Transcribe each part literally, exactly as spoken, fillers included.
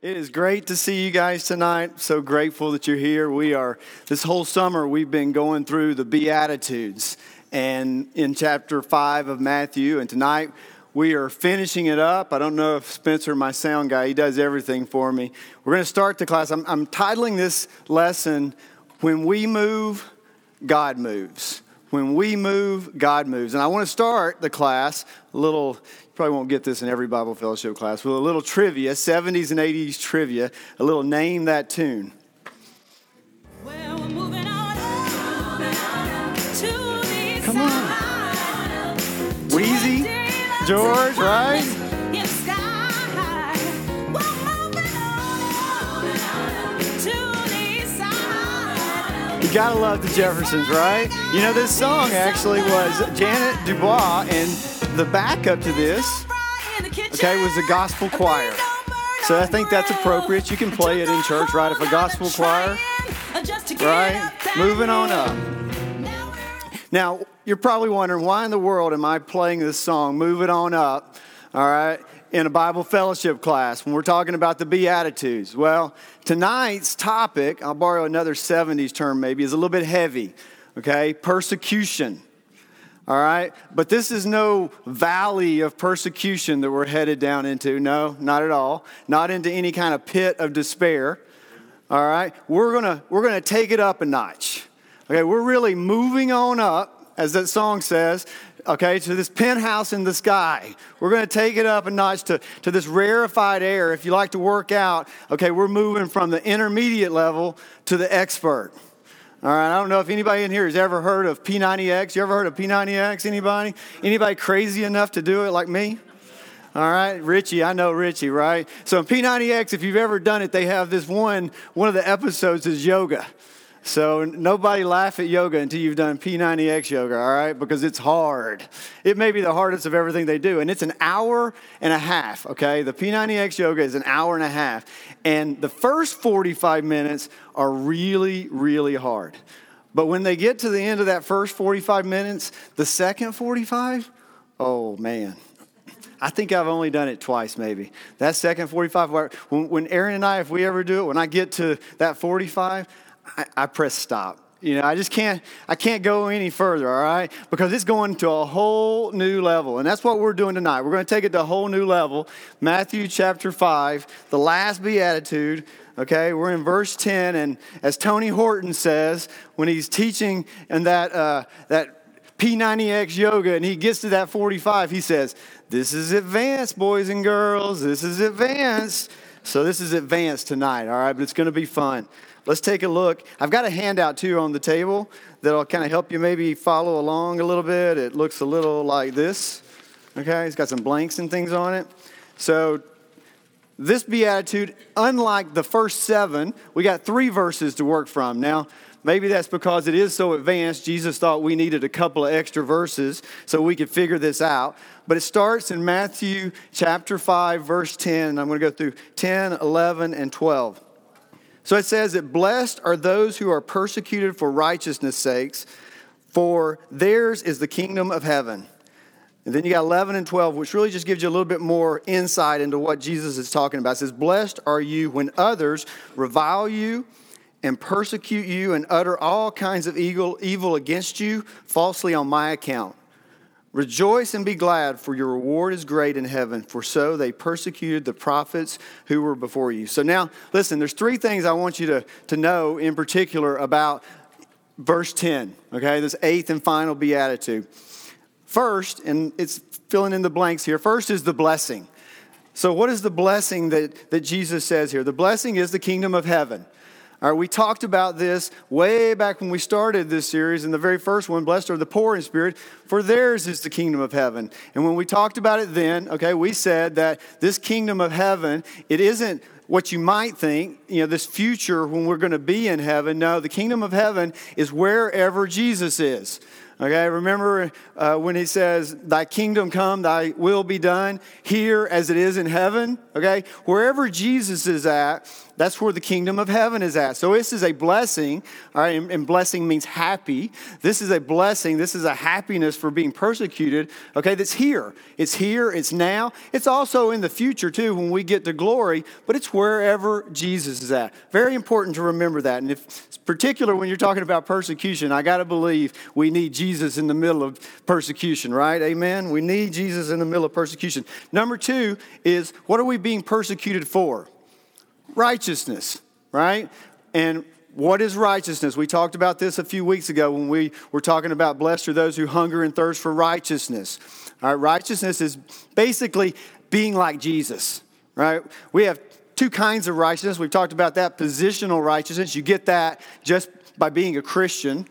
It is great to see you guys tonight. So grateful that you're here. We are, this whole summer, we've been going through the Beatitudes and in chapter five of Matthew. And tonight we are finishing it up. I don't know if Spencer, my sound guy, he does everything for me. We're going to start the class. I'm, I'm titling this lesson, When We Move, God Moves. When we move, God moves. And I want to start the class, a little, you probably won't get this in every Bible fellowship class, with a little trivia, seventies and eighties trivia, a little name that tune. Well, we're moving on up, to the Come on. Wheezy, George, right? In sky. We're moving on up, to You gotta love the Jeffersons, right? You know, this song actually was Janet Dubois, and the backup to this, okay, was the gospel choir. So I think that's appropriate. You can play it in church, right? If a gospel choir, right? Moving on up. Now, you're probably wondering, why in the world am I playing this song, Move It On Up, all right, in a Bible fellowship class when we're talking about the Beatitudes? Well, tonight's topic, I'll borrow another seventies term maybe, is a little bit heavy, okay? Persecution, all right? But this is no valley of persecution that we're headed down into. No, not at all. Not into any kind of pit of despair, all right? We're gonna, we're gonna take it up a notch, okay? We're really moving on up, as that song says, okay, to this penthouse in the sky. We're going to take it up a notch to, to this rarefied air. If you like to work out, okay, we're moving from the intermediate level to the expert. All right, I don't know if anybody in here has ever heard of P ninety X. You ever heard of P ninety X, anybody? Anybody crazy enough to do it like me? All right, Richie, I know Richie, right? So in P ninety X, if you've ever done it, they have this one, one of the episodes is yoga. So nobody laugh at yoga until you've done P ninety X yoga, all right? Because it's hard. It may be the hardest of everything they do. And it's an hour and a half, okay? The P ninety X yoga is an hour and a half. And the first forty-five minutes are really, really hard. But when they get to the end of that first forty-five minutes, the second forty-five, oh, man. I think I've only done it twice, maybe. That second forty-five, when, when Aaron and I, if we ever do it, when I get to that forty-five, I press stop. You know, I just can't, I can't go any further, all right? Because it's going to a whole new level. And that's what we're doing tonight. We're going to take it to a whole new level. Matthew chapter five, the last Beatitude, okay? We're in verse ten. And as Tony Horton says, when he's teaching in that, uh, that P ninety X yoga and he gets to that forty-five, he says, this is advanced, boys and girls. This is advanced. So this is advanced tonight, all right? But it's going to be fun. Let's take a look. I've got a handout, too, on the table that'll kind of help you maybe follow along a little bit. It looks a little like this, okay? It's got some blanks and things on it. So this Beatitude, unlike the first seven, we got three verses to work from. Now, maybe that's because it is so advanced, Jesus thought we needed a couple of extra verses so we could figure this out. But it starts in Matthew chapter five, verse ten, and I'm going to go through ten, eleven, and twelve. So it says that blessed are those who are persecuted for righteousness' sakes, for theirs is the kingdom of heaven. And then you got eleven and twelve, which really just gives you a little bit more insight into what Jesus is talking about. It says, blessed are you when others revile you and persecute you and utter all kinds of evil, evil against you falsely on my account. Rejoice and be glad, for your reward is great in heaven, for so they persecuted the prophets who were before you. So now, listen, there's three things I want you to, to know in particular about verse ten, okay, this eighth and final beatitude. First, and it's filling in the blanks here, first is the blessing. So what is the blessing that, that Jesus says here? The blessing is the kingdom of heaven. All right, we talked about this way back when we started this series in the very first one, blessed are the poor in spirit, for theirs is the kingdom of heaven. And when we talked about it then, okay, we said that this kingdom of heaven, it isn't what you might think, you know, this future when we're going to be in heaven. No, the kingdom of heaven is wherever Jesus is. Okay, remember uh, when he says, thy kingdom come, thy will be done, here as it is in heaven. Okay, wherever Jesus is at, That's where the kingdom of heaven is at. So this is a blessing, all right, and blessing means happy. This is a blessing. This is a happiness for being persecuted, okay, that's here. It's here. It's now. It's also in the future, too, when we get to glory, but it's wherever Jesus is at. Very important to remember that. And if, particularly when you're talking about persecution, I got to believe we need Jesus in the middle of persecution, right? Amen? We need Jesus in the middle of persecution. Number two is, what are we being persecuted for? Righteousness, right? And what is righteousness? We talked about this a few weeks ago when we were talking about blessed are those who hunger and thirst for righteousness. All right, righteousness is basically being like Jesus, right? We have two kinds of righteousness. We've talked about that positional righteousness. You get that just by being a Christian.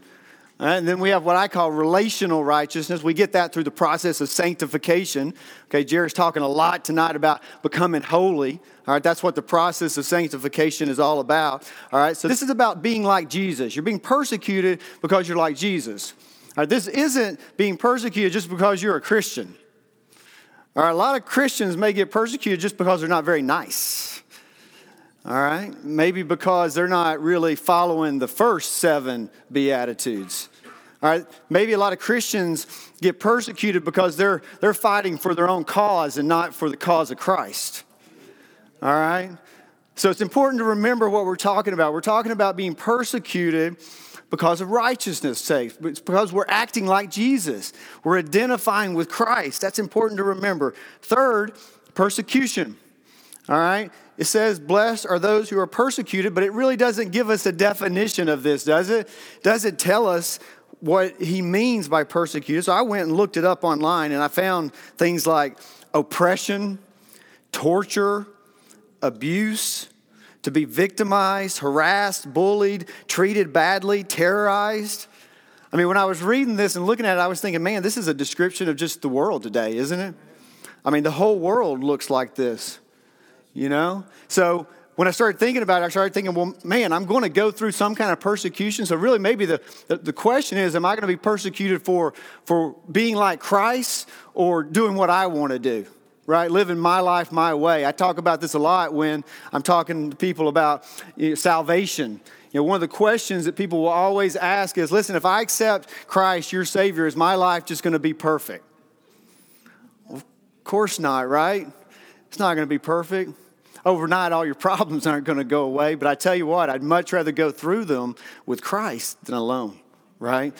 Right, and then we have what I call relational righteousness. We get that through the process of sanctification. Okay, Jerry's talking a lot tonight about becoming holy. All right, that's what the process of sanctification is all about. All right, so this is about being like Jesus. You're being persecuted because you're like Jesus. All right, this isn't being persecuted just because you're a Christian. All right, a lot of Christians may get persecuted just because they're not very nice. All right, maybe because they're not really following the first seven Beatitudes. All right, maybe a lot of Christians get persecuted because they're they're fighting for their own cause and not for the cause of Christ. All right, so it's important to remember what we're talking about. We're talking about being persecuted because of righteousness' sake. It's because we're acting like Jesus. We're identifying with Christ. That's important to remember. Third, persecution. All right, it says, blessed are those who are persecuted, but it really doesn't give us a definition of this, does it? Doesn't tell us what he means by persecuted. So I went and looked it up online, and I found things like oppression, torture, abuse, to be victimized, harassed, bullied, treated badly, terrorized. I mean, when I was reading this and looking at it, I was thinking, man, this is a description of just the world today, isn't it? I mean, the whole world looks like this. You know, so when I started thinking about it, I started thinking, well, man, I'm going to go through some kind of persecution. So really maybe the, the, the question is, am I going to be persecuted for, for being like Christ or doing what I want to do, right? Living my life my way. I talk about this a lot when I'm talking to people about you know, salvation. You know, one of the questions that people will always ask is, listen, if I accept Christ, your Savior, is my life just going to be perfect? Well, of course not, right? It's not going to be perfect. Overnight, all your problems aren't going to go away. But I tell you what, I'd much rather go through them with Christ than alone, right?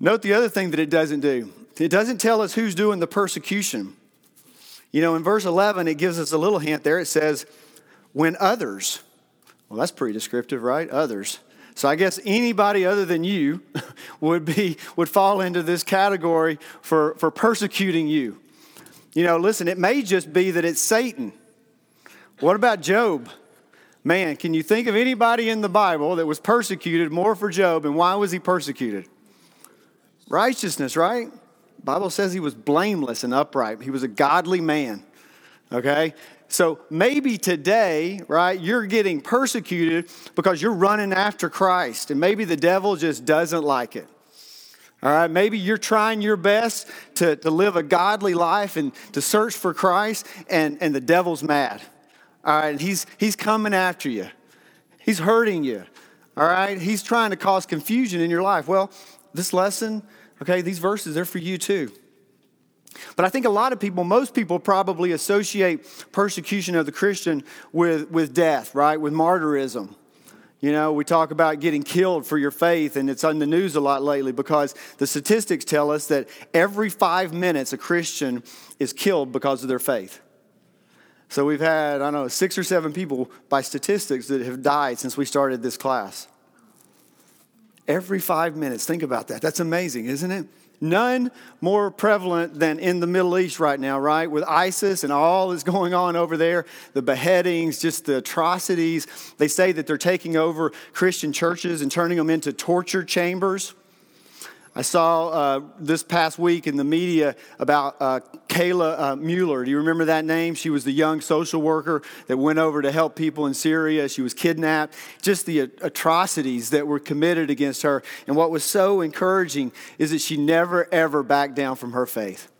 Note the other thing that it doesn't do. It doesn't tell us who's doing the persecution. You know, in verse eleven, it gives us a little hint there. It says, when others. Well, that's pretty descriptive, right? Others. So I guess anybody other than you would be would fall into this category for, for persecuting you. You know, listen, it may just be that it's Satan. What about Job? Man, can you think of anybody in the Bible that was persecuted more for Job, and why was he persecuted? Righteousness, right? The Bible says he was blameless and upright. He was a godly man, okay? So maybe today, right, you're getting persecuted because you're running after Christ, and maybe the devil just doesn't like it. All right, maybe you're trying your best to, to live a godly life and to search for Christ, and, and the devil's mad. All right, he's he's coming after you. He's hurting you. All right, he's trying to cause confusion in your life. Well, this lesson, okay, these verses, they're for you too. But I think a lot of people, most people probably associate persecution of the Christian with, with death, right, with martyrism. You know, we talk about getting killed for your faith, and it's on the news a lot lately because the statistics tell us that every five minutes a Christian is killed because of their faith. So we've had, I don't know, six or seven people by statistics that have died since we started this class. Every five minutes. Think about that. That's amazing, isn't it? None more prevalent than in the Middle East right now, right? With ISIS and all that's going on over there, the beheadings, just the atrocities. They say that they're taking over Christian churches and turning them into torture chambers. I saw uh, this past week in the media about uh, Kayla uh, Mueller. Do you remember that name? She was the young social worker that went over to help people in Syria. She was kidnapped. Just the atrocities that were committed against her. And what was so encouraging is that she never, ever backed down from her faith.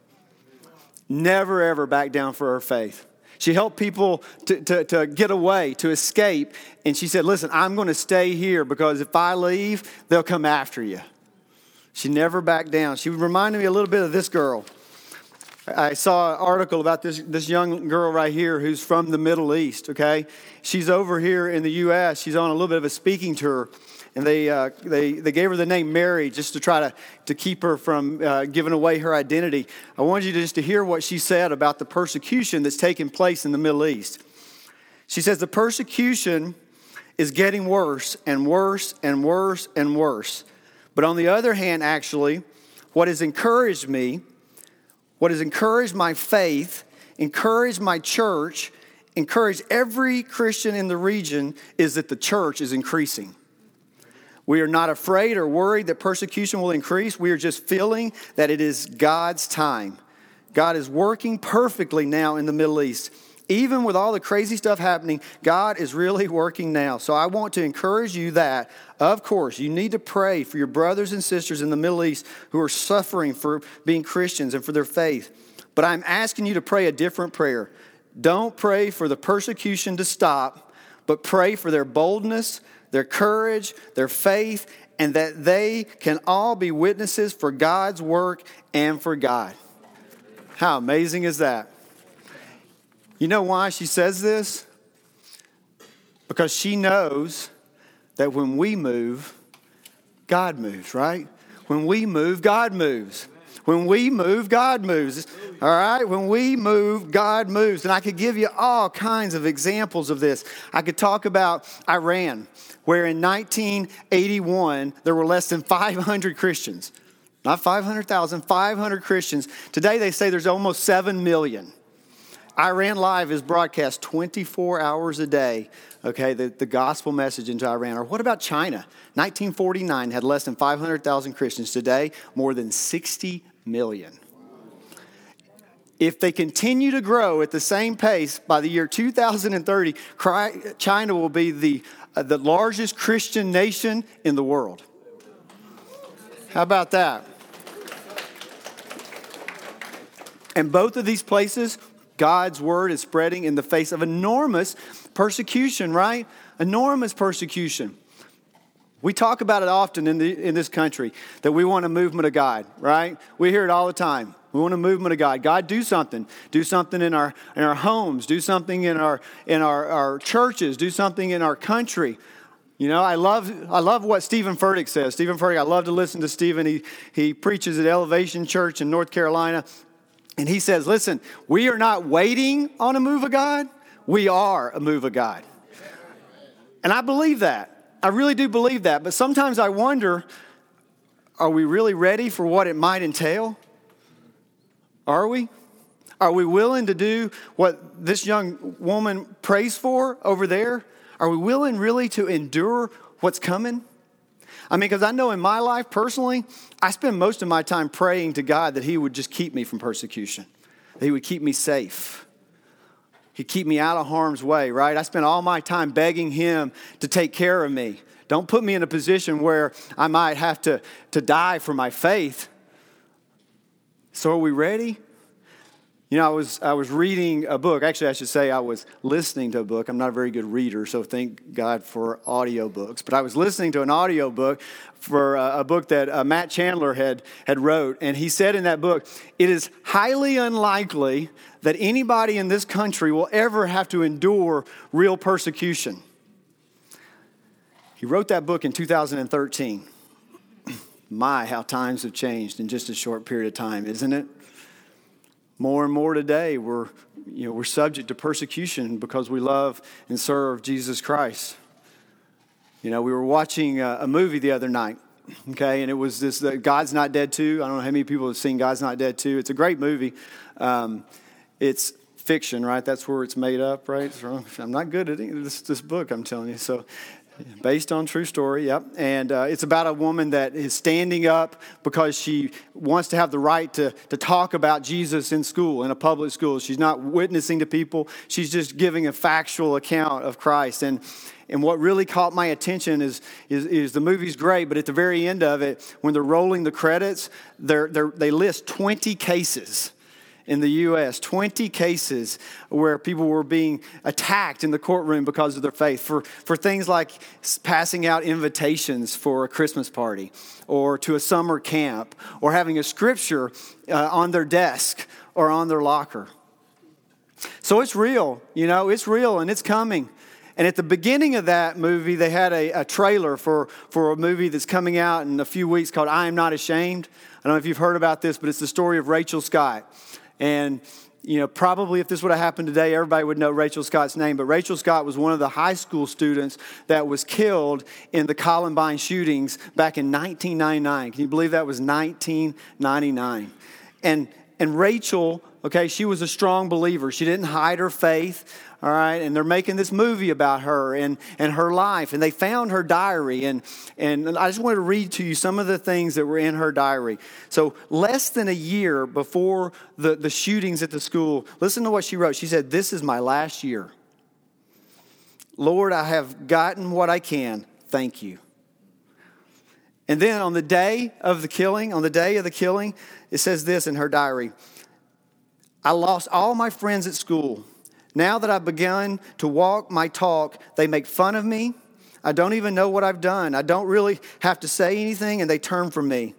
Never, ever backed down for her faith. She helped people to, to, to get away, to escape. And she said, listen, I'm going to stay here because if I leave, they'll come after you. She never backed down. She reminded me a little bit of this girl. I saw an article about this, this young girl right here who's from the Middle East, okay? She's over here in the U S. She's on a little bit of a speaking tour. And they uh, they they gave her the name Mary just to try to, to keep her from uh, giving away her identity. I wanted you to just to hear what she said about the persecution that's taking place in the Middle East. She says, the persecution is getting worse and worse and worse and worse. But on the other hand, actually, what has encouraged me, what has encouraged my faith, encouraged my church, encouraged every Christian in the region is that the church is increasing. We are not afraid or worried that persecution will increase. We are just feeling that it is God's time. God is working perfectly now in the Middle East. Even with all the crazy stuff happening, God is really working now. So I want to encourage you that, of course, you need to pray for your brothers and sisters in the Middle East who are suffering for being Christians and for their faith. But I'm asking you to pray a different prayer. Don't pray for the persecution to stop, but pray for their boldness, their courage, their faith, and that they can all be witnesses for God's work and for God. How amazing is that? You know why she says this? Because she knows that when we move, God moves, right? When we move, God moves. When we move, God moves. All right? When we move, God moves. And I could give you all kinds of examples of this. I could talk about Iran, where in nineteen eighty-one, there were less than five hundred Christians. Not five hundred thousand, five hundred Christians. Today, they say there's almost seven million. Iran Live is broadcast twenty-four hours a day, okay, the, the gospel message into Iran. Or what about China? nineteen forty-nine had less than five hundred thousand Christians. Today, more than sixty million. If they continue to grow at the same pace, by the year two thousand thirty, China will be the, uh, the largest Christian nation in the world. How about that? And both of these places, God's word is spreading in the face of enormous persecution, right? Enormous persecution. We talk about it often in the, in this country that we want a movement of God, right? We hear it all the time. We want a movement of God. God, do something. Do something in our in our homes. Do something in our in our, our churches. Do something in our country. You know, I love I love what Stephen Furtick says. Stephen Furtick, I love to listen to Stephen. He he preaches at Elevation Church in North Carolina. And he says, listen, we are not waiting on a move of God. We are a move of God. And I believe that. I really do believe that. But sometimes I wonder, are we really ready for what it might entail? Are we? Are we willing to do what this young woman prays for over there? Are we willing really to endure what's coming? I mean, because I know in my life personally, I spend most of my time praying to God that he would just keep me from persecution, that he would keep me safe. He'd keep me out of harm's way, right? I spend all my time begging him to take care of me. Don't put me in a position where I might have to, to die for my faith. So are we ready? You know, I was I was reading a book. Actually, I should say I was listening to a book. I'm not a very good reader, so thank God for audiobooks. But I was listening to an audiobook for a, a book that uh, Matt Chandler had, had wrote. And he said in that book, it is highly unlikely that anybody in this country will ever have to endure real persecution. He wrote that book in two thousand thirteen. My, how times have changed in just a short period of time, isn't it? More and more today, we're, you know, we're subject to persecution because we love and serve Jesus Christ. You know, we were watching a, a movie the other night, okay, and it was this the God's Not Dead two. I don't know how many people have seen God's Not Dead two. It's a great movie. Um, it's fiction, right? That's where it's made up, right? It's wrong. I'm not good at it. This, this book, I'm telling you. So, based on true story, yep. And uh, it's about a woman that is standing up because she wants to have the right to, to talk about Jesus in school, in a public school. She's not witnessing to people. She's just giving a factual account of Christ. And and what really caught my attention is, is, is the movie's great, but at the very end of it, when they're rolling the credits, they're, they're, they list twenty cases. in the U S, twenty cases where people were being attacked in the courtroom because of their faith for, for things like passing out invitations for a Christmas party or to a summer camp or having a scripture uh, on their desk or on their locker. So it's real, you know, it's real and it's coming. And at the beginning of that movie, they had a, a trailer for, for a movie that's coming out in a few weeks called I Am Not Ashamed. I don't know if you've heard about this, but it's the story of Rachel Scott. And, you know, probably if this would have happened today, everybody would know Rachel Scott's name. But Rachel Scott was one of the high school students that was killed in the Columbine shootings back in nineteen ninety-nine. Can you believe that was nineteen ninety-nine? And and Rachel, okay, she was a strong believer. She didn't hide her faith. All right, and they're making this movie about her and, and her life. And they found her diary. And, and I just wanted to read to you some of the things that were in her diary. So less than a year before the, the shootings at the school, listen to what she wrote. She said, "This is my last year. Lord, I have gotten what I can. Thank you." And then on the day of the killing, on the day of the killing, it says this in her diary. "I lost all my friends at school. Now that I've begun to walk my talk, they make fun of me. I don't even know what I've done. I don't really have to say anything, and they turn from me.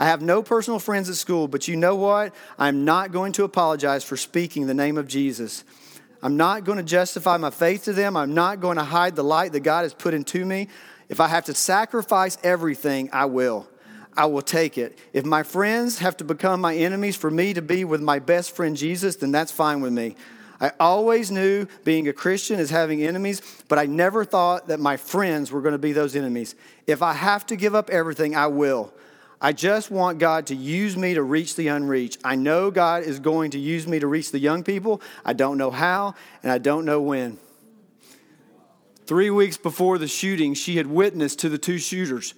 I have no personal friends at school, but you know what? I'm not going to apologize for speaking the name of Jesus. I'm not going to justify my faith to them. I'm not going to hide the light that God has put into me. If I have to sacrifice everything, I will. I will take it. If my friends have to become my enemies for me to be with my best friend Jesus, then that's fine with me. I always knew being a Christian is having enemies, but I never thought that my friends were going to be those enemies. If I have to give up everything, I will. I just want God to use me to reach the unreached. I know God is going to use me to reach the young people. I don't know how, and I don't know when." Three weeks before the shooting, she had witnessed to the two shooters,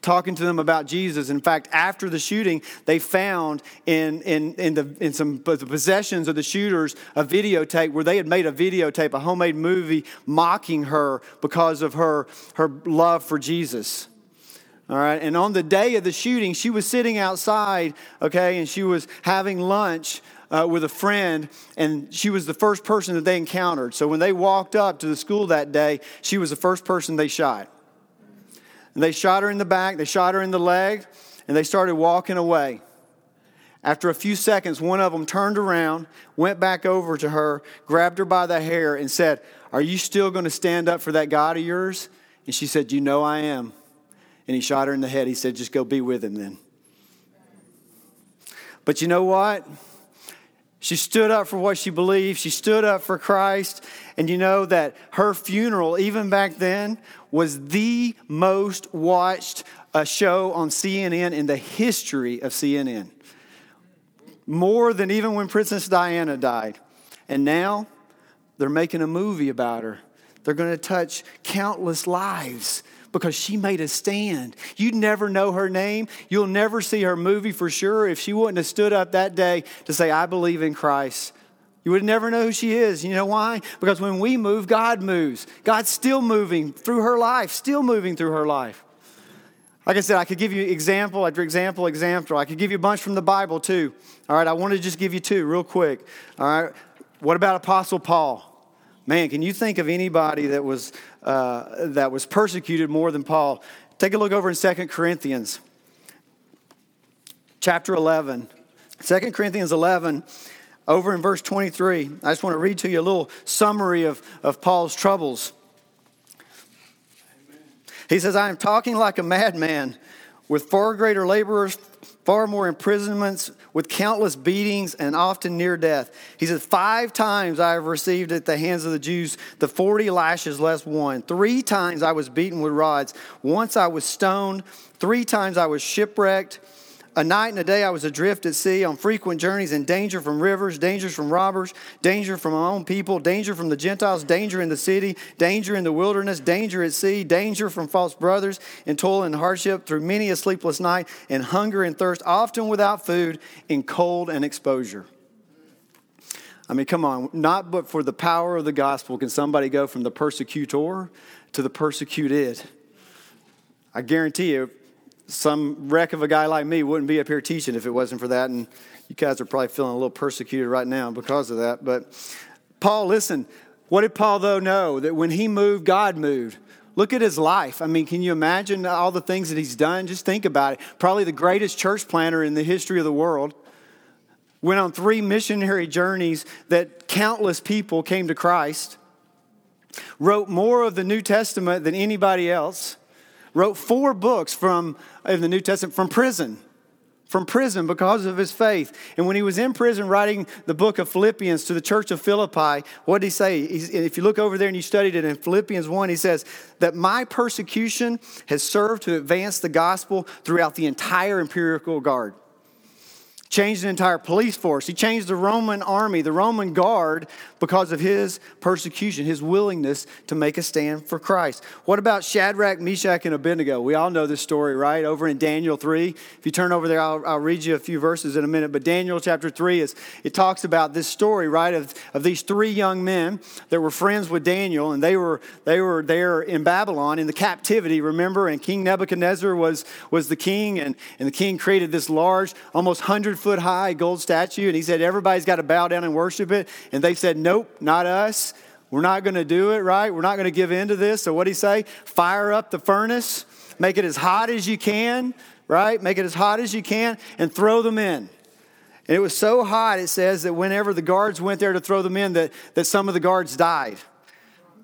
talking to them about Jesus. In fact, after the shooting, they found in in in the in some the possessions of the shooters a videotape where they had made a videotape, a homemade movie mocking her because of her her love for Jesus. All right, and on the day of the shooting, she was sitting outside, okay, and she was having lunch Uh, with a friend, and she was the first person that they encountered. So when they walked up to the school that day, she was the first person they shot. And they shot her in the back, they shot her in the leg, and they started walking away. After a few seconds, one of them turned around, went back over to her, grabbed her by the hair, and said, "Are you still going to stand up for that God of yours?" And she said, "You know I am." And he shot her in the head. He said, "Just go be with him then." But you know what? She stood up for what she believed. She stood up for Christ. And you know that her funeral, even back then, was the most watched uh, show on C N N in the history of C N N. More than even when Princess Diana died. And now they're making a movie about her. They're going to touch countless lives because she made a stand. You'd never know her name. You'll never see her movie for sure if she wouldn't have stood up that day to say, "I believe in Christ." You would never know who she is. You know why? Because when we move, God moves. God's still moving through her life, still moving through her life. Like I said, I could give you example after example, example. I could give you a bunch from the Bible too. All right, I want to just give you two real quick. All right, what about Apostle Paul? Man, can you think of anybody that was uh, that was persecuted more than Paul? Take a look over in Second Corinthians, chapter eleven. Second Corinthians eleven, over in verse twenty-three. I just want to read to you a little summary of, of Paul's troubles. Amen. He says, "I am talking like a madman, with far greater laborers, far more imprisonments, with countless beatings, and often near death." He says, five times I have received at the hands of the Jews the forty lashes less one. Three times I was beaten with rods. Once I was stoned. Three times I was shipwrecked. A night and a day I was adrift at sea, on frequent journeys, in danger from rivers, dangers from robbers, danger from my own people, danger from the Gentiles, danger in the city, danger in the wilderness, danger at sea, danger from false brothers, in toil and hardship, through many a sleepless night, in hunger and thirst, often without food, in cold and exposure. I mean, come on, not but for the power of the gospel can somebody go from the persecutor to the persecuted. I guarantee you, some wreck of a guy like me wouldn't be up here teaching if it wasn't for that. And You guys are probably feeling a little persecuted right now because of that. But Paul, listen, what did Paul, though, know? That when he moved, God moved. Look at his life. I mean, can you imagine all the things that he's done? Just think about it. Probably the greatest church planter in the history of the world. Went on three missionary journeys that countless people came to Christ. Wrote more of the New Testament than anybody else. Wrote four books from in the New Testament from prison. From prison because of his faith. And when he was in prison writing the book of Philippians to the church of Philippi, what did he say? He's, if you look over there and you studied it in Philippians one, he says that my persecution has served to advance the gospel throughout the entire imperial guard. Changed the entire police force. He changed the Roman army, the Roman guard, because of his persecution, his willingness to make a stand for Christ. What about Shadrach, Meshach, and Abednego? We all know this story, right? Over in Daniel three. If you turn over there, I'll, I'll read you a few verses in a minute. But Daniel chapter three, is it talks about this story, right, of, of these three young men that were friends with Daniel. And they were they were there in Babylon in the captivity, remember? And King Nebuchadnezzar was, was the king. And, and the king created this large, almost hundred foot high gold statue, and he said everybody's got to bow down and worship it. And they said, nope, not us, we're not going to do it, right? We're not going to give in to this. So what did he say? Fire up the furnace, make it as hot as you can, right? Make it as hot as you can and throw them in. And it was so hot, it says that whenever the guards went there to throw them in, that that some of the guards died.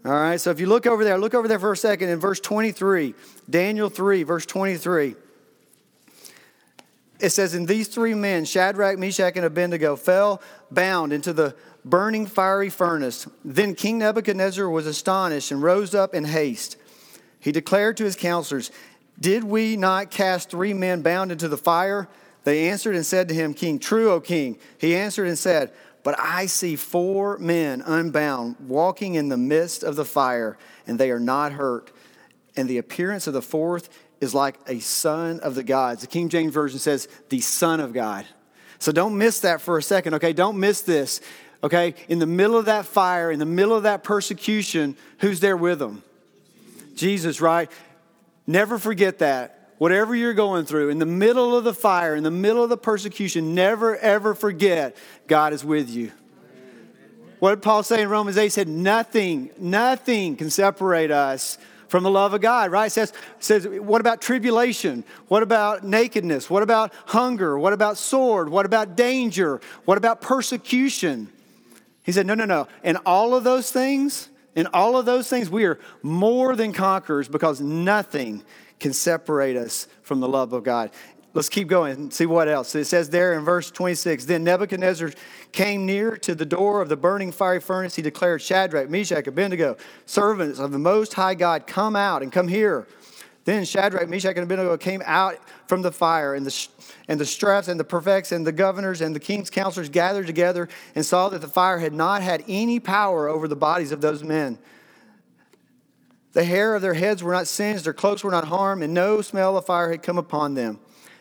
All right, so if you look over there, look over there for a second in verse twenty-three, Daniel three, verse twenty-three. It says, and these three men, Shadrach, Meshach, and Abednego, fell bound into the burning fiery furnace. Then King Nebuchadnezzar was astonished and rose up in haste. He declared to his counselors, did we not cast three men bound into the fire? They answered and said to him, King, true, O king. He answered and said, but I see four men unbound walking in the midst of the fire, and they are not hurt. And the appearance of the fourth is like a son of the gods. The King James Version says, the Son of God. So don't miss that for a second, okay? Don't miss this, okay? In the middle of that fire, in the middle of that persecution, who's there with them? Jesus, right? Never forget that. Whatever you're going through, in the middle of the fire, in the middle of the persecution, never, ever forget God is with you. What did Paul say in Romans eight? He said, nothing, nothing can separate us from the love of God, right? It says, it says, what about tribulation? What about nakedness? What about hunger? What about sword? What about danger? What about persecution? He said, no, no, no. In all of those things, in all of those things, we are more than conquerors because nothing can separate us from the love of God. Let's keep going and see what else. It says there in verse twenty-six, then Nebuchadnezzar came near to the door of the burning fiery furnace. He declared, Shadrach, Meshach, Abednego, servants of the Most High God, come out and come here. Then Shadrach, Meshach, and Abednego came out from the fire, and the and the straps and the prefects and the governors and the king's counselors gathered together and saw that the fire had not had any power over the bodies of those men. The hair of their heads were not singed, their cloaks were not harmed, and no smell of fire had come upon them.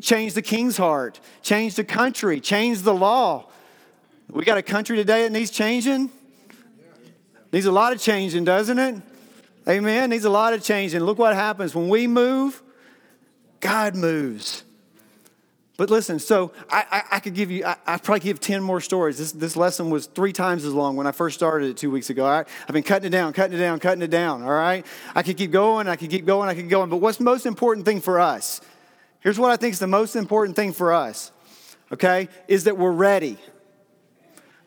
Change the king's heart. Change the country. Change the law. We got a country today that needs changing. Needs a lot of changing, doesn't it? Amen. Needs a lot of changing. Look what happens. When we move, God moves. But listen, so I, I, I could give you, I, I probably give ten more stories. This this lesson was three times as long when I first started it two weeks ago. All right? I've been cutting it down, cutting it down, cutting it down. All right? I could keep going, I could keep going, I could keep going. But what's the most important thing for us? Here's what I think is the most important thing for us, okay, is that we're ready.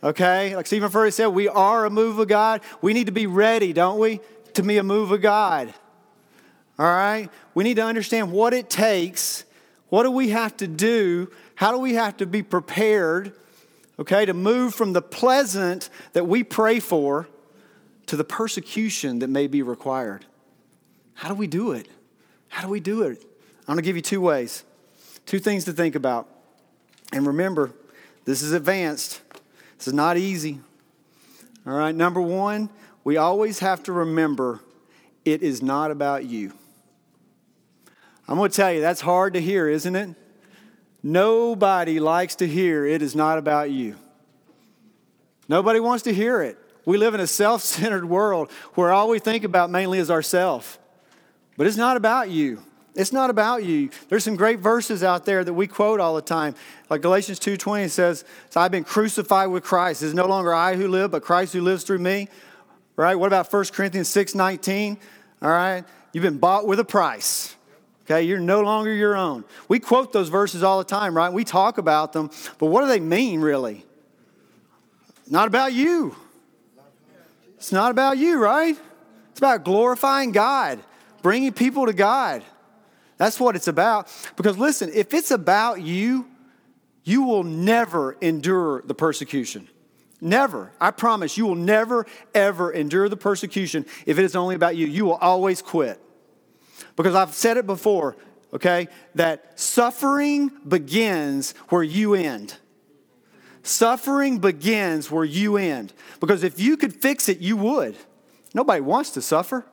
Okay? Like Stephen Furtick said, we are a move of God. We need to be ready, don't we? To be a move of God. All right? We need to understand what it takes. What do we have to do? How do we have to be prepared, okay, to move from the pleasant that we pray for to the persecution that may be required? How do we do it? How do we do it? I'm going to give you two ways, two things to think about. And remember, This is advanced. This is not easy. All right, number one, we always have to remember it is not about you. I'm going to tell you, that's hard to hear, isn't it? Nobody likes to hear it is not about you. Nobody wants to hear it. We live in a self-centered world where all we think about mainly is ourselves. But it's not about you. It's not about you. There's some great verses out there that we quote all the time. Like Galatians two twenty says, so I've been crucified with Christ. It is no longer I who live, but Christ who lives through me. Right? What about First Corinthians six nineteen? All right? You've been bought with a price. Okay? You're no longer your own. We quote those verses all the time, right? We talk about them. But what do they mean, really? Not about you. It's not about you, right? It's about glorifying God, bringing people to God. That's what it's about. Because listen, if it's about you, you will never endure the persecution. Never. I promise you will never, ever endure the persecution if it is only about you. You will always quit. Because I've said it before, okay, that suffering begins where you end. Suffering begins where you end. Because if you could fix it, you would. Nobody wants to suffer.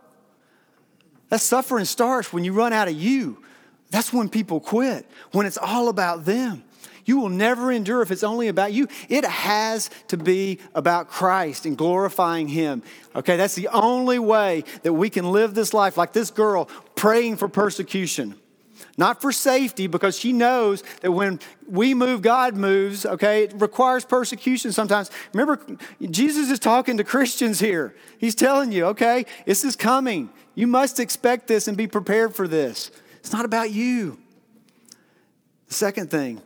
That suffering starts when you run out of you. That's when people quit, when it's all about them. You will never endure if it's only about you. It has to be about Christ and glorifying Him. Okay, that's the only way that we can live this life like this girl praying for persecution. Not for safety, because she knows that when we move, God moves, okay? It requires persecution sometimes. Remember, Jesus is talking to Christians here. He's telling you, okay, this is coming. You must expect this and be prepared for this. It's not about you. The second thing,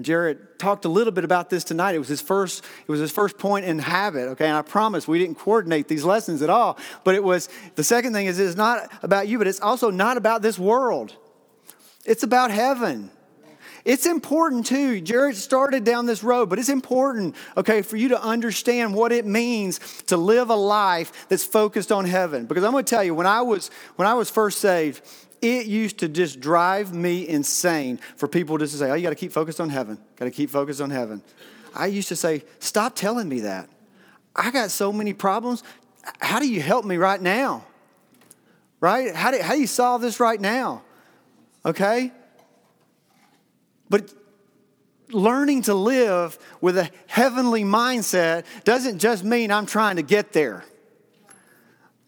Jared talked a little bit about this tonight. It was his first, it was his first point in habit, okay? And I promise we didn't coordinate these lessons at all. But it was, the second thing is it's not about you, but it's also not about this world. It's about heaven. It's important too. Jared started down this road, but it's important, okay, for you to understand what it means to live a life that's focused on heaven. Because I'm going to tell you, when I was when I was first saved, it used to just drive me insane for people just to say, "Oh, you got to keep focused on heaven. Got to keep focused on heaven." I used to say, "Stop telling me that. I got so many problems. How do you help me right now? Right? How do how do you solve this right now?" Okay? But learning to live with a heavenly mindset doesn't just mean I'm trying to get there.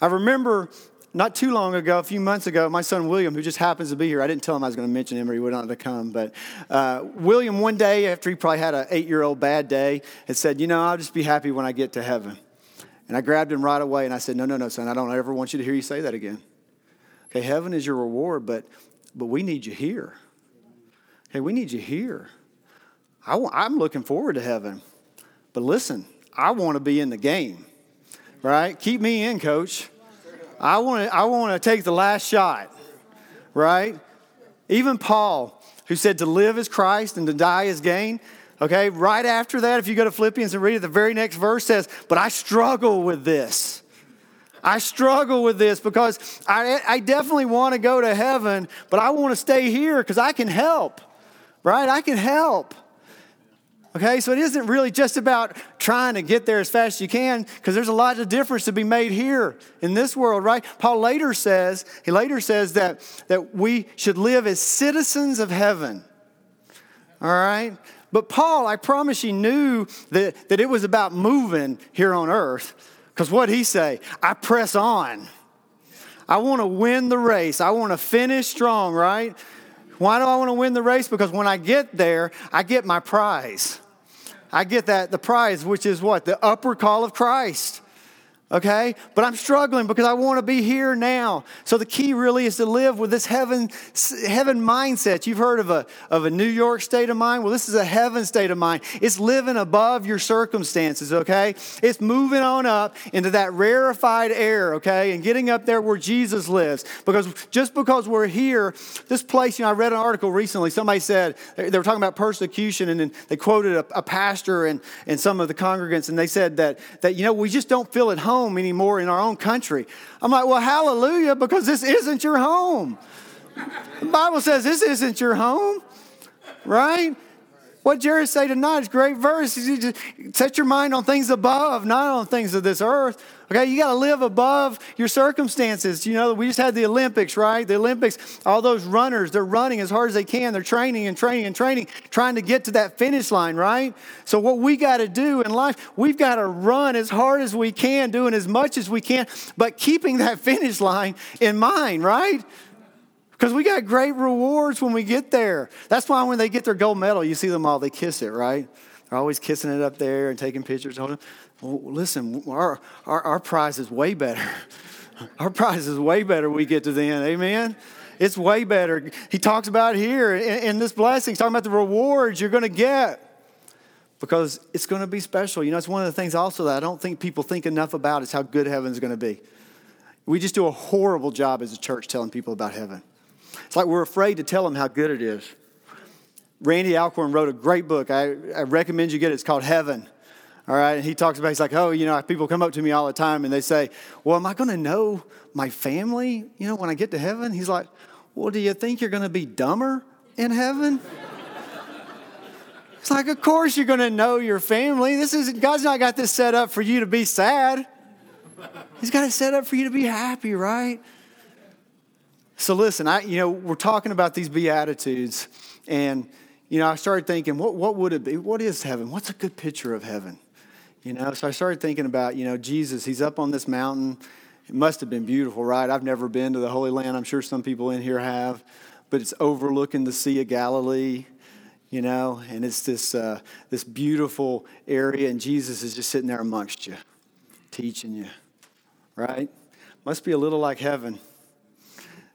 I remember not too long ago, a few months ago, my son William, who just happens to be here, I didn't tell him I was going to mention him or he would not have come, but uh, William one day, after he probably had an eight-year-old bad day, had said, you know, I'll just be happy when I get to heaven. And I grabbed him right away and I said, no, no, no, son, I don't ever want you to hear you say that again. Okay, heaven is your reward, but... But we need you here. Hey, we need you here. I w- I'm looking forward to heaven. But listen, I want to be in the game, right? Keep me in, coach. I want to I want to take the last shot, right? Even Paul, who said to live is Christ and to die is gain, okay? Right after that, if you go to Philippians and read it, the very next verse says, but I struggle with this. I struggle with this because I, I definitely want to go to heaven, but I want to stay here because I can help, right? I can help. Okay, so it isn't really just about trying to get there as fast as you can because there's a lot of difference to be made here in this world, right? Paul later says, he later says that, that we should live as citizens of heaven, all right? But Paul, I promise you, knew that, that it was about moving here on earth. Because what he say? I press on. I want to win the race. I want to finish strong, right? Why do I want to win the race? Because when I get there, I get my prize. I get that, the prize, which is what? The upward call of Christ. Okay? But I'm struggling because I want to be here now. So the key really is to live with this heaven heaven mindset. You've heard of a, of a New York state of mind. Well, this is a heaven state of mind. It's living above your circumstances, okay? It's moving on up into that rarefied air, okay? And getting up there where Jesus lives. Because just because we're here, this place, you know, I read an article recently. Somebody said, they were talking about persecution and then they quoted a, a pastor and, and some of the congregants. And they said that, that, you know, we just don't feel at home anymore in our own country. I'm like, well, hallelujah, because this isn't your home. The Bible says this isn't your home, right? What Jared said tonight is a great verse. You just set your mind on things above, not on things of this earth. Okay, you got to live above your circumstances. You know, we just had the Olympics, right? The Olympics, all those runners, they're running as hard as they can. They're training and training and training, trying to get to that finish line, right? So what we got to do in life, we've got to run as hard as we can, doing as much as we can, but keeping that finish line in mind, right? Because we got great rewards when we get there. That's why when they get their gold medal, you see them all, they kiss it, right? They're always kissing it up there and taking pictures on it. Well, listen, our, our our prize is way better. Our prize is way better when we get to the end. Amen? It's way better. He talks about here in, in this blessing. He's talking about the rewards you're going to get. Because it's going to be special. You know, it's one of the things also that I don't think people think enough about is how good heaven's going to be. We just do a horrible job as a church telling people about heaven. It's like we're afraid to tell them how good it is. Randy Alcorn wrote a great book. I, I recommend you get it. It's called Heaven. All right. And he talks about, he's like, oh, you know, people come up to me all the time and they say, well, am I going to know my family, you know, when I get to heaven? He's like, well, do you think you're going to be dumber in heaven? It's like, of course you're going to know your family. This is God's not got this set up for you to be sad. He's got it set up for you to be happy, right? So listen, I you know, we're talking about these Beatitudes, and you know, I started thinking, what what would it be? What is heaven? What's a good picture of heaven? You know, so I started thinking about, you know, Jesus, he's up on this mountain. It must have been beautiful, right? I've never been to the Holy Land. I'm sure some people in here have, but it's overlooking the Sea of Galilee, you know, and it's this uh, this beautiful area, and Jesus is just sitting there amongst you, teaching you, right? Must be a little like heaven.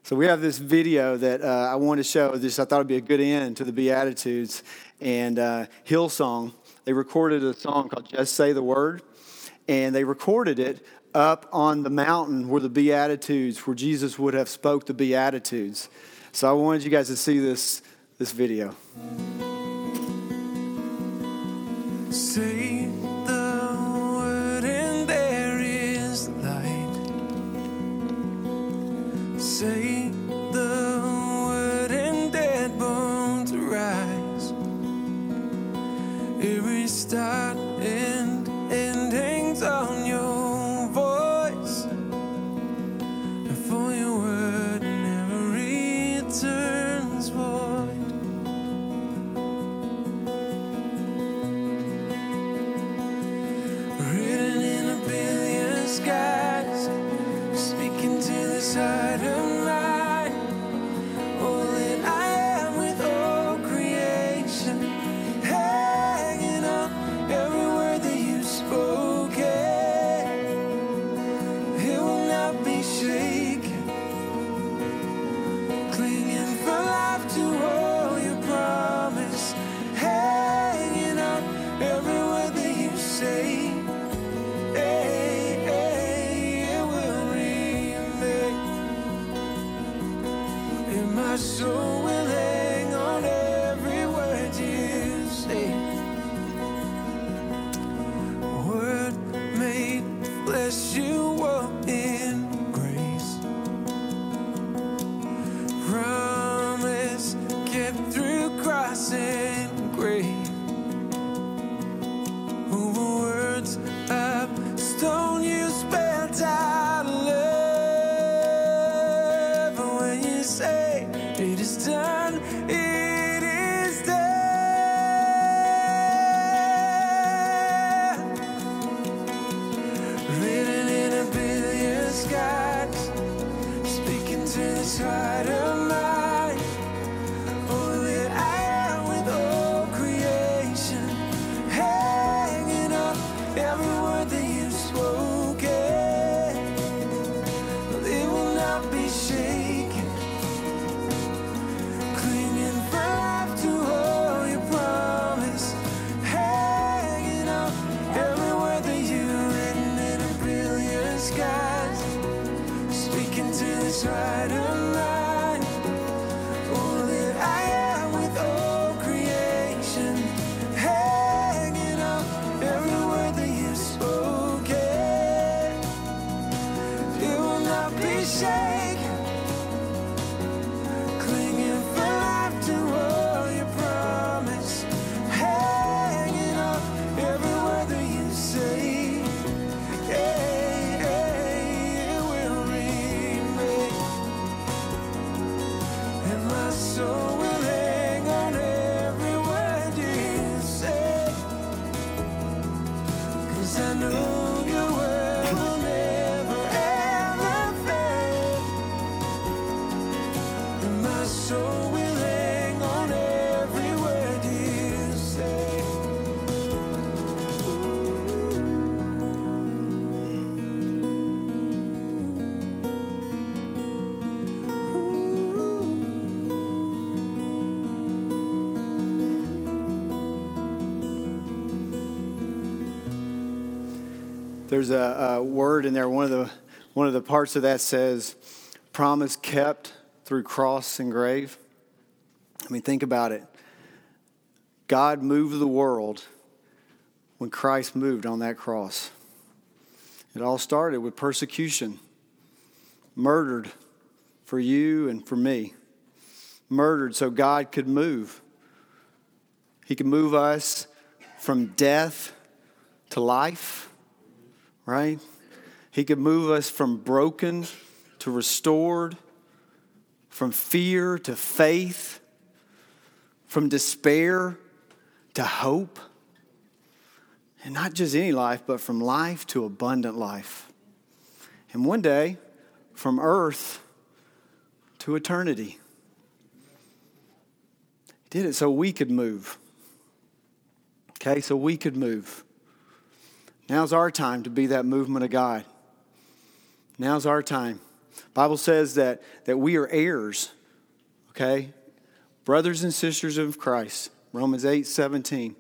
So we have this video that uh, I want to show. This I thought would be a good end to the Beatitudes. And uh, Hillsong, they recorded a song called Just Say the Word. And they recorded it up on the mountain where the Beatitudes, where Jesus would have spoke the Beatitudes. So I wanted you guys to see this, this video. Say the word and there is light. Say start and end hangs on your voice, and for your word never returns void. Written in a billion skies, speaking to this heart of mine. All that I am with all creation. Clinging for life to all your promise. Hey. There's a, a word in there. One of the one of the parts of that says, "Promise kept through cross and grave." I mean, think about it. God moved the world when Christ moved on that cross. It all started with persecution, murdered for you and for me, murdered so God could move. He could move us from death to life. Right? He could move us from broken to restored, from fear to faith, from despair to hope. And not just any life, but from life to abundant life. And one day, from earth to eternity. He did it so we could move. Okay, so we could move. Now's our time to be that movement of God. Now's our time. The Bible says that, that we are heirs, okay? Brothers and sisters of Christ, Romans eight seventeen,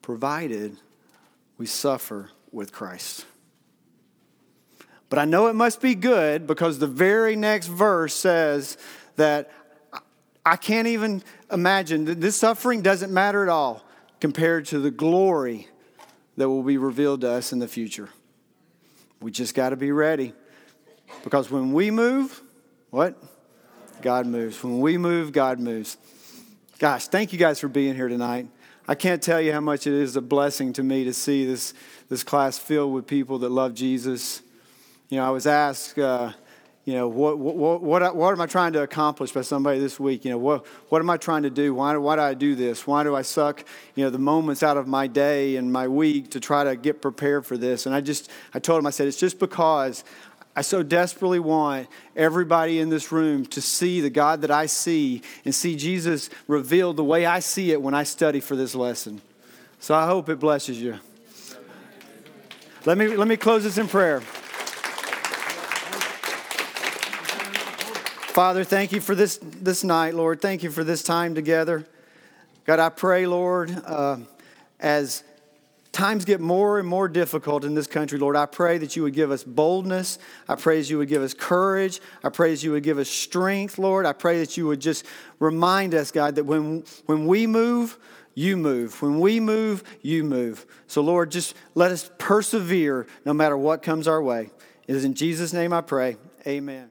provided we suffer with Christ. But I know it must be good because the very next verse says that I can't even imagine. This suffering doesn't matter at all compared to the glory that will be revealed to us in the future. We just got to be ready. Because when we move, what? God moves. When we move, God moves. Gosh, thank you guys for being here tonight. I can't tell you how much it is a blessing to me to see this, this class filled with people that love Jesus. You know, I was asked, uh, you know, what what what what am I trying to accomplish by somebody this week? You know, what what am I trying to do? Why why do I do this? Why do I suck, you know, the moments out of my day and my week to try to get prepared for this? And I just I told him, I said, it's just because I so desperately want everybody in this room to see the God that I see and see Jesus revealed the way I see it when I study for this lesson. So I hope it blesses you. Let me let me close this in prayer. Father, thank you for this, this night, Lord. Thank you for this time together. God, I pray, Lord, uh, as times get more and more difficult in this country, Lord, I pray that you would give us boldness. I pray that you would give us courage. I pray that you would give us strength, Lord. I pray that you would just remind us, God, that when when we move, you move. When we move, you move. So, Lord, just let us persevere no matter what comes our way. It is in Jesus' name I pray. Amen.